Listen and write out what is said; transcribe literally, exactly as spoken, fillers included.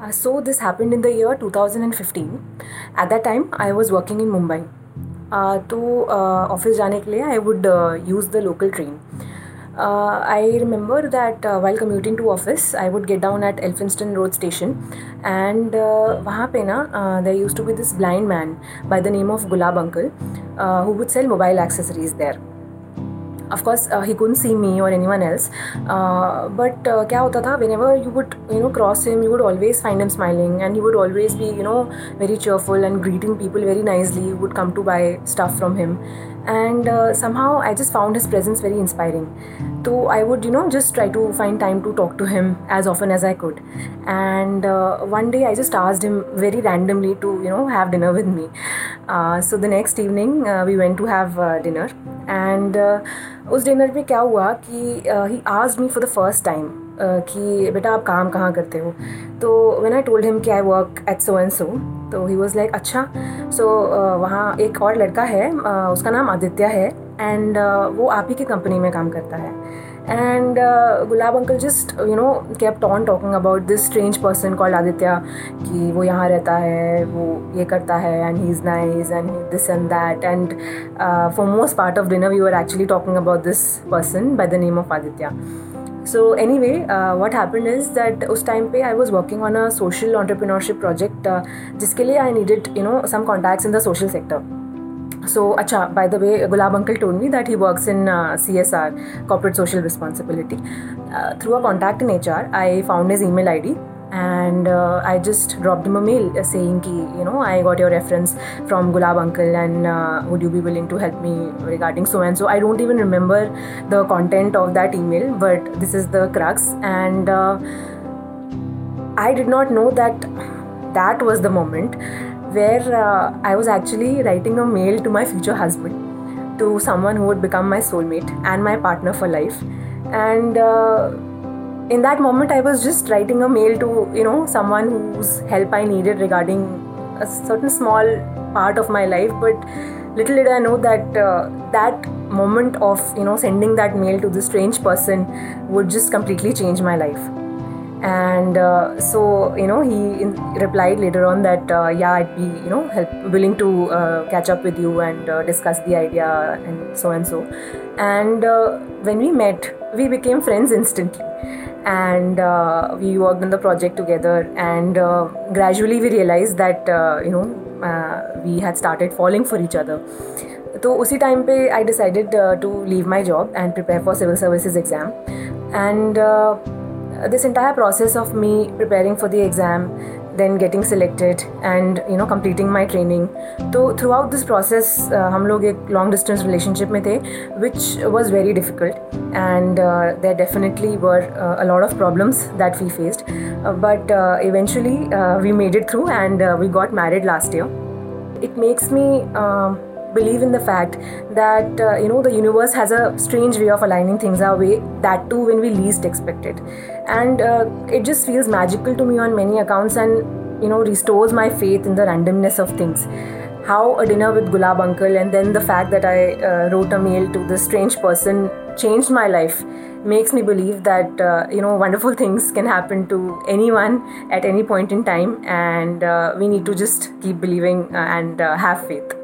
Uh, so this happened in the year two thousand fifteen. At that time, I was working in Mumbai. Uh, to uh, office जाने के लिए I would uh, use the local train. Uh, I remember that uh, while commuting to office, I would get down at Elphinstone Road Station, and uh, वहाँ पे ना uh, there used to be this blind man by the name of Gulab Uncle uh, who would sell mobile accessories there. Of course, uh, he couldn't see me or anyone else. Uh, but uh, क्या होता था? Whenever you would, you know, cross him, you would always find him smiling, and he would always be, you know, very cheerful and greeting people very nicely. You would come to buy stuff from him, and uh, somehow I just found his presence very inspiring. So I would, you know, just try to find time to talk to him as often as I could. And uh, one day I just asked him very randomly to, you know, have dinner with me. Uh, so the next evening uh, we went to have uh, dinner, and uh, उस dinner पे क्या हुआ कि he asked me for the first time uh, कि बेटा आप काम कहाँ करते हो. तो when I told him कि I work at so and so, तो he was like अच्छा. So uh, वहाँ एक और लड़का है, uh, उसका नाम आदित्य है, and uh, वो आप ही की कंपनी में काम करता है. And uh, Gulab Uncle just, you know, kept on talking about this strange person called Aditya, कि वो यहाँ रहता है, वो ये करता है, and he's nice and this and that. And uh, for most part of dinner we were actually talking about this person by the name of Aditya. So anyway, uh, what happened is that उस time पे I was working on a social entrepreneurship project uh, जिसके लिए I needed, you know, some contacts in the social sector. So, acha, by the way, Gulab Uncle told me that he works in uh, C S R, Corporate Social Responsibility. Uh, through a contact in H R, I found his email I D, and uh, I just dropped him a mail uh, saying ki, you know, I got your reference from Gulab Uncle, and uh, would you be willing to help me regarding so and so. I don't even remember the content of that email, but this is the crux. And uh, I did not know that that was the moment where uh, I was actually writing a mail to my future husband, to someone who would become my soulmate and my partner for life. And uh, in that moment I was just writing a mail to, you know, someone whose help I needed regarding a certain small part of my life. But little did I know that uh, that moment of, you know, sending that mail to this strange person would just completely change my life. And uh, so, you know, he in- replied later on that uh, yeah, I'd be, you know, help, willing to uh, catch up with you and uh, discuss the idea and so and so. And uh, when we met, we became friends instantly, and uh, we worked on the project together. And uh, gradually we realized that uh, you know uh, we had started falling for each other. So उसी time पे I decided uh, to leave my job and prepare for civil services exam. And uh, this entire process of me preparing for the exam, then getting selected, and, you know, completing my training. So throughout this process, uh, हम लोग एक long distance relationship में थे, which was very difficult, and uh, there definitely were uh, a lot of problems that we faced. Uh, but uh, eventually uh, we made it through, and uh, we got married last year. It makes me uh, believe in the fact that uh, you know, the universe has a strange way of aligning things our way, that too when we least expect it. And uh, it just feels magical to me on many accounts, and, you know, restores my faith in the randomness of things. How a dinner with Gulab Uncle, and then the fact that I uh, wrote a mail to this strange person, changed my life, makes me believe that uh, you know, wonderful things can happen to anyone at any point in time. And uh, we need to just keep believing and uh, have faith.